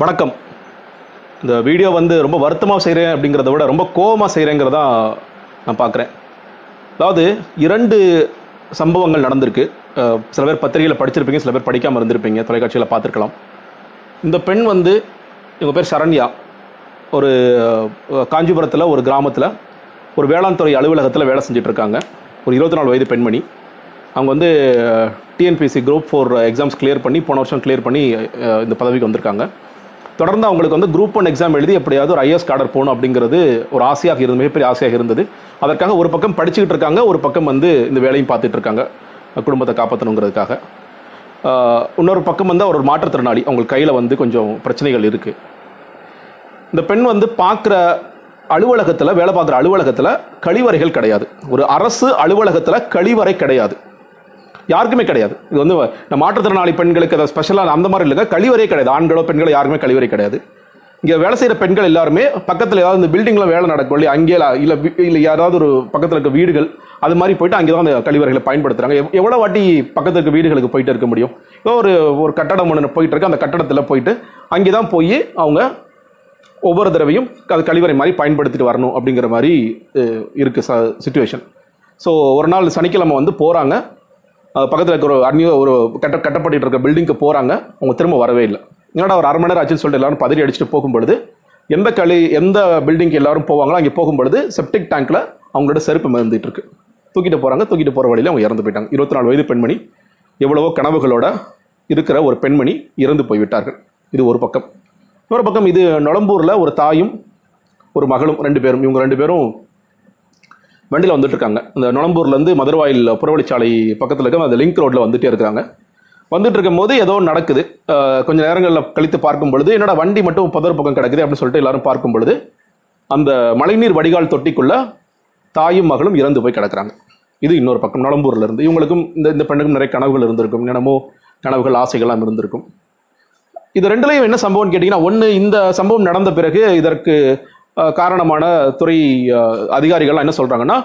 வணக்கம். இந்த வீடியோ ரொம்ப வருத்தமாக செய்கிறேன் அப்படிங்கிறத விட ரொம்ப கோபமாக செய்கிறேங்கிறதா நான் பார்க்குறேன். அதாவது 2 சம்பவங்கள் நடந்திருக்கு. சில பேர் பத்திரிகையில் படிச்சிருப்பீங்க, சில பேர் படிக்காமல் இருந்திருப்பீங்க, தொலைக்காட்சியில் பார்த்துருக்கலாம். இந்த பெண் இவங்க பேர் சரண்யா. ஒரு காஞ்சிபுரத்தில் ஒரு கிராமத்தில் ஒரு வேளாண் துறை அலுவலகத்தில் வேலை செஞ்சிட்ருக்காங்க. ஒரு 24 வயது பெண்மணி. அவங்க டிஎன்பிஎஸ்சி குரூப் 4 எக்ஸாம்ஸ் கிளியர் பண்ணி போன வருஷம் கிளியர் பண்ணி இந்த பதவிக்கு வந்திருக்காங்க. தொடர்ந்து அவங்களுக்கு குரூப் 1 எக்ஸாம் எழுதி எப்படியாவது ஒரு ஐஏஎஸ் கேடர் போகணும் அப்படிங்கிறது ஒரு ஆசையாக இருந்தது, மிகப்பெரிய ஆசையாக இருந்தது. அதற்காக ஒரு பக்கம் படிச்சுக்கிட்டு இருக்காங்க, ஒரு பக்கம் இந்த வேலையும் பார்த்துட்டு இருக்காங்க, குடும்பத்தை காப்பாற்றணுங்கிறதுக்காக. இன்னொரு பக்கம் ஒரு மாற்றுத்திறனாளி, அவங்களுக்கு கையில் கொஞ்சம் பிரச்சனைகள் இருக்குது. இந்த பெண் பார்க்குற அலுவலகத்தில், வேலை பார்க்குற அலுவலகத்தில் கழிவறைகள் கிடையாது. ஒரு அரசு அலுவலகத்தில் கழிவறை கிடையாது, யாருக்குமே கிடையாது. இது நம்ம மாற்றுத்திறனாளி பெண்களுக்கு அதை ஸ்பெஷலாக அந்த மாதிரி இல்லைங்க, கழிவறையே கிடையாது. ஆண்களோ பெண்களோ யாருமே கழிவறை கிடையாது. இங்கே வேலை செய்கிற பெண்கள் எல்லாருமே பக்கத்தில் ஏதாவது இந்த பில்டிங்கில் வேலை நடக்கும் இல்லையா, அங்கே இல்லை யாராவது ஒரு பக்கத்தில் இருக்க வீடுகள் அது மாதிரி போய்ட்டு அங்கே தான் அந்த கழிவறைகளை பயன்படுத்துகிறாங்க. எவ்வளோ வாட்டி பக்கத்தில் இருக்க வீடுகளுக்கு போயிட்டு இருக்க முடியும்? ஏதோ ஒரு கட்டடம் ஒன்று போயிட்டு இருக்கு, அந்த கட்டடத்தில் போயிட்டு அங்கே தான் போய் அவங்க ஒவ்வொரு தடவையும் அது கழிவறை மாதிரி பயன்படுத்திட்டு வரணும் அப்படிங்கிற மாதிரி இருக்குது சுச்சுவேஷன். ஸோ ஒரு நாள் சனிக்கிழமை போகிறாங்க, பக்கத்தில் இருக்க ஒரு கட்டப்பட்டு இருக்க பில்டிங்க்கு போகிறாங்க. அவங்க திரும்ப வரவே இல்லை. என்னடா ஒரு அரை மணி நேரம் ஆச்சுன்னு சொல்லிட்டு எல்லாரும் பதறி அடிச்சுட்டு போகும்பொழுது எந்த பில்டிங்க்கு எல்லாரும் போவாங்களோ அங்கே போகும்பொழுது செப்டிக் டேங்க்கில் அவங்களோட செருப்பு மிதந்துட்டு இருக்கு. தூக்கிட்டு போகிறாங்க, தூக்கிட்டு போகிற வழியில் அவங்க இறந்து போயிட்டாங்க. 24 வயது பெண்மணி, எவ்வளவோ கனவுகளோட இருக்கிற ஒரு பெண்மணி இறந்து போய்விட்டார்கள். இது ஒரு பக்கம். இன்னொரு பக்கம் நிலம்பூரில் ஒரு தாயும் ஒரு மகளும் 2 பேரும், இவங்க 2 பேரும் வண்டியில் வந்துட்டுருக்காங்க. இந்த நிலம்பூர்லேருந்து மதுரவாயில் புறவழிச்சாலை பக்கத்தில் இருக்க அந்த லிங்க் ரோட்டில் வந்துகிட்டே இருக்கிறாங்க. வந்துட்டு இருக்கும்போது ஏதோ நடக்குது. கொஞ்சம் நேரங்களில் கழித்து பார்க்கும் பொழுது என்னோட வண்டி மட்டும் புதர் பக்கம் கிடக்குது அப்படின்னு சொல்லிட்டு எல்லாரும் பார்க்கும் பொழுது அந்த மழைநீர் வடிகால் தொட்டிக்குள்ளே தாயும் மகளும் இறந்து போய் கிடக்கிறாங்க. இது இன்னொரு பக்கம். நிலம்பூர்லேருந்து இவங்களுக்கும் இந்த பெண்ணுக்கும் நிறைய கனவுகள் இருந்திருக்கும், என்னமோ கனவுகள் ஆசைகள்லாம் இருந்திருக்கும். இது 2லையும் என்ன சம்பவம்னு கேட்டிங்கன்னா, ஒன்று இந்த சம்பவம் நடந்த பிறகு இதற்கு காரணமான துறை அதிகாரிகள்லாம் என்ன சொல்கிறாங்கன்னா,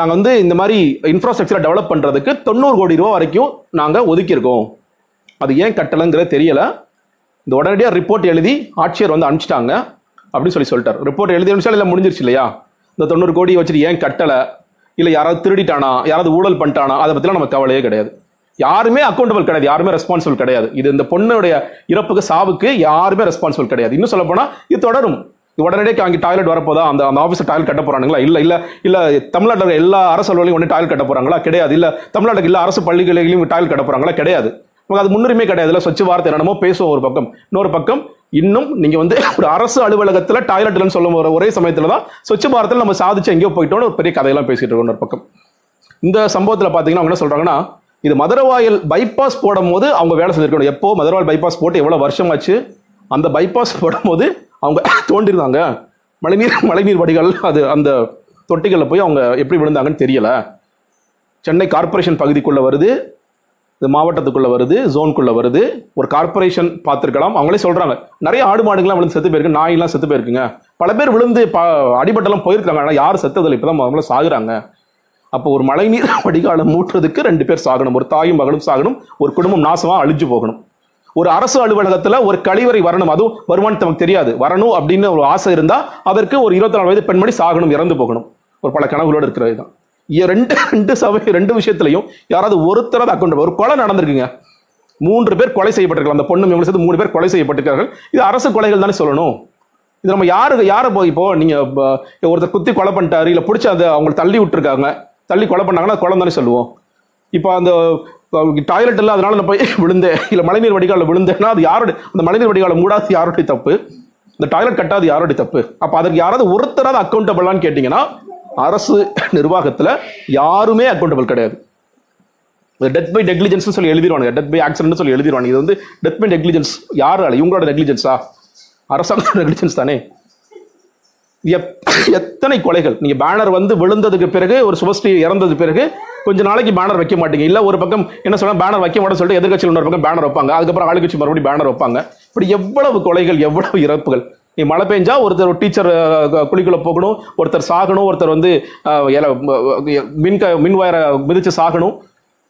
நாங்கள் இந்த மாதிரி இன்ஃப்ராஸ்ட்ரக்சரை டெவலப் பண்ணுறதுக்கு 90 கோடி ரூபா வரைக்கும் நாங்கள் ஒதுக்கியிருக்கோம், அது ஏன் கட்டலைங்கிறது தெரியலை, இந்த உடனடியாக ரிப்போர்ட் எழுதி ஆட்சியர் அனுப்பிச்சிட்டாங்க அப்படின்னு சொல்லிட்டார். ரிப்போர்ட் எழுதி அனுப்பிச்சாலும் இல்லை, முடிஞ்சிருச்சு இல்லையா. இந்த 90 கோடி வச்சுட்டு ஏன் கட்டலை, இல்லை யாராவது திருடிட்டானா, யாராவது ஊழல் பண்ணிட்டானா, அதை பற்றிலாம் நம்ம கவலையே கிடையாது. யாருமே அக்கௌண்டபிள் கிடையாது, யாருமே ரெஸ்பான்சிபிள் கிடையாது. இது இந்த பொண்ணுடைய இறப்புக்கு, சாவுக்கு யாருமே ரெஸ்பான்சிபிள் கிடையாது. இன்னும் சொல்ல போனால் இது தொடரும். உடனடியாக அங்கே டாய்லெட் வரப்போதா, அந்த ஆஃபீஸில் டாய்லெட் கட்ட போகிறானுங்களா, இல்லை இல்லை இல்லை தமிழ்நாட்டில் எல்லா அரசு அலுவலகளையும் ஒன்று டாய்லெட் கட்ட போகிறாங்களா, கிடையாது. இல்லை தமிழ்நாட்டுக்கு எல்லா அரசு பள்ளிகளிலும் டாய்லெட் கட்ட போகிறாங்களா, கிடையாது. நமக்கு அது முன்னுரிமை கிடையாது. இல்லை ஸ்வச்ச பாரத் என்னமோ பேசுவோம் ஒரு பக்கம். இன்னொரு பக்கம் இன்னும் நீங்கள் ஒரு அரசு அலுவலகத்தில் டாய்லெட் இல்லைன்னு சொல்லும் ஒரே சமயத்தில் தான் ஸ்வச்ச பாரத்தில் நம்ம சாதிச்சு எங்கேயோ போயிட்டோன்னு ஒரு பெரிய கதையெல்லாம் பேசிகிட்டு இருக்கோம் ஒரு பக்கம். இந்த சம்பவத்தில் பார்த்தீங்கன்னா அவங்க என்ன சொல்கிறாங்கன்னா, இது மதுரவாயில் பைபாஸ் போடும் போது அவங்க வேலை செஞ்சுருக்கணும். எப்போ மதுரவாயில் பைபாஸ் போட்டு எவ்வளோ வருஷமாச்சு? அந்த பைபாஸ் போடும் போது அவங்க தோண்டிருந்தாங்க. மழைநீர் வடிகால் அந்த தொட்டிகளில் போய் அவங்க எப்படி விழுந்தாங்கன்னு தெரியலை. சென்னை கார்பரேஷன் பகுதிக்குள்ளே வருது, இது மாவட்டத்துக்குள்ளே வருது, ஜோனுக்குள்ளே வருது. ஒரு கார்பரேஷன் பார்த்துருக்கலாம். அவங்களே சொல்கிறாங்க, நிறைய ஆடு மாடுங்கள்லாம் விழுந்து செத்து போயிருக்கு, நாயெல்லாம் செத்து போயிருக்குங்க, பல பேர் விழுந்து அடிபட்டெல்லாம் போயிருக்காங்க. ஆனால் யார் செத்ததில்லை, இப்போ தான் அவங்கள சாகுறாங்க. அப்போ ஒரு மழைநீர் வடிகாலை மூட்டுறதுக்கு 2 பேர் சாகணும், ஒரு தாயும் மகளும் சாகணும், ஒரு குடும்பம் நாசமாக அழிஞ்சு போகணும். ஒரு அரசு அலுவலகத்தில் ஒரு கழிவறை வரணும், அதுவும் வருமானு நமக்கு தெரியாது, வரணும் அப்படின்னு ஒரு ஆசை இருந்தால் அதற்கு ஒரு 24 வயது பெண்மணி சாகணும், இறந்து போகணும், ஒரு பல கனவுகளோடு இருக்கிறது தான். 2 விஷயத்துலையும் யாராவது ஒருத்தராவது அக்கௌண்ட். ஒரு கொலை நடந்திருக்குங்க, 3 பேர் கொலை செய்யப்பட்டிருக்கலாம், அந்த பொண்ணு சேர்த்து 3 பேர் கொலை செய்யப்பட்டிருக்கார்கள். இது அரசு கொலைகள் தானே சொல்லணும். இது நம்ம யாரை போய் இப்போ நீங்கள் ஒருத்தர் குத்தி கொலை பண்ணிட்டாரு, இல்லை பிடிச்சி அதை அவங்களை தள்ளி விட்டுருக்காங்க, தள்ளி கொலை பண்ணாங்கன்னா கொலை தானே சொல்லுவோம். இப்போ அந்த டாய்லெட் இல்லை அதனால நான் போய் விழுந்தேன், இல்லை மழைநீர் வடிகாலில் விழுந்தேன்னா அது யாருடைய, அந்த மழைநீர் வடிகாலை மூடாது யாருடைய தப்பு, இந்த டாய்லெட் கட்டாது யாருடைய தப்பு? அப்போ அதற்கு யாராவது ஒருத்தராவது அக்கௌண்டபிளான்னு கேட்டிங்கன்னா அரசு நிர்வாகத்தில் யாருமே அக்கௌண்டபிள் கிடையாது. டெத் பை நெக்லிஜென்ஸ்னு சொல்லி எழுதிடுவானுங்க, டெத் பை ஆக்சிடென்ட்னு சொல்லி எழுதிடுவானுங்க. இது டெத் பை நெக்லிஜென்ஸ் யாரால, இவங்களோட நெக்லிஜென்ஸா, அரசாங்க நெக்லிஜென்ஸ் தானே. எத்தனை கொலைகள் நீங்கள் பேனர் விழுந்ததுக்கு பிறகு, ஒரு சுபஸ்ரீ இறந்தது பிறகு கொஞ்சம் நாளைக்கு பேனர் வைக்க மாட்டீங்க. இல்லை ஒரு பக்கம் என்ன சொன்னால் பேனர் வைக்க மாட்டேன்னு சொல்லிட்டு எதிர்கட்சியில் இன்னொரு பக்கம் பேனர் வைப்பாங்க, அதுக்கப்புறம் ஆளுங்கட்சி மறுபடியும் பேனர் வைப்பாங்க. இப்படி எவ்வளவு கொலைகள், எவ்வளவு இறப்புகள். நீ மழை பெஞ்சா ஒருத்தர் ஒரு டீச்சர் குழிக்குள்ளே போகணும், ஒருத்தர் சாகணும், ஒருத்தர் மின் வயரை மிதித்து சாகணும்.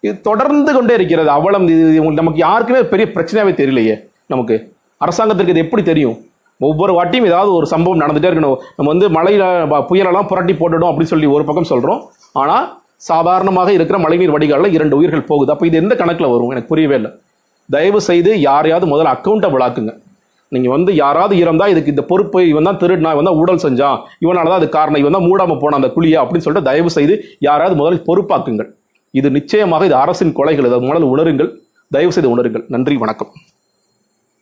இது தொடர்ந்து கொண்டே இருக்கிறது அவலம். இது நமக்கு யாருக்குமே பெரிய பிரச்சனையாகவே தெரியலையே. நமக்கு அரசாங்கத்திற்கு இது எப்படி தெரியும்? ஒவ்வொரு வாட்டியும் ஏதாவது ஒரு சம்பவம் நடந்துகிட்டே இருக்கணும். நம்ம வந்து மழையில் புயலெல்லாம் புரட்டி போட்டுடும் அப்படின்னு சொல்லி ஒரு பக்கம் சொல்கிறோம். ஆனால் சாதாரணமாக இருக்கிற மழைநீர் வடிகாலில் 2 உயிர்கள் போகுது. அப்போ இது எந்த கணக்கில் வரும்? எனக்கு புரியவே இல்லை. தயவு செய்து யாரையாவது முதல்ல அக்கௌண்டபிள் ஆக்குங்க. நீங்கள் வந்து யாராவது இருந்தால் இதுக்கு இந்த பொறுப்பு இவன் தான் திருடினா, இவன் தான் ஊழல் செஞ்சான், இவனால தான் அது காரணம், இவன் தான் மூடாமல் போனான் அந்த குழியை அப்படின்னு சொல்லிட்டு தயவு செய்து யாராவது முதல்ல பொறுப்பாக்குங்கள். இது நிச்சயமாக இது அரசின் கொலைகள். இதை முதல்ல உணருங்கள். தயவு செய்து உணருங்கள். நன்றி, வணக்கம்.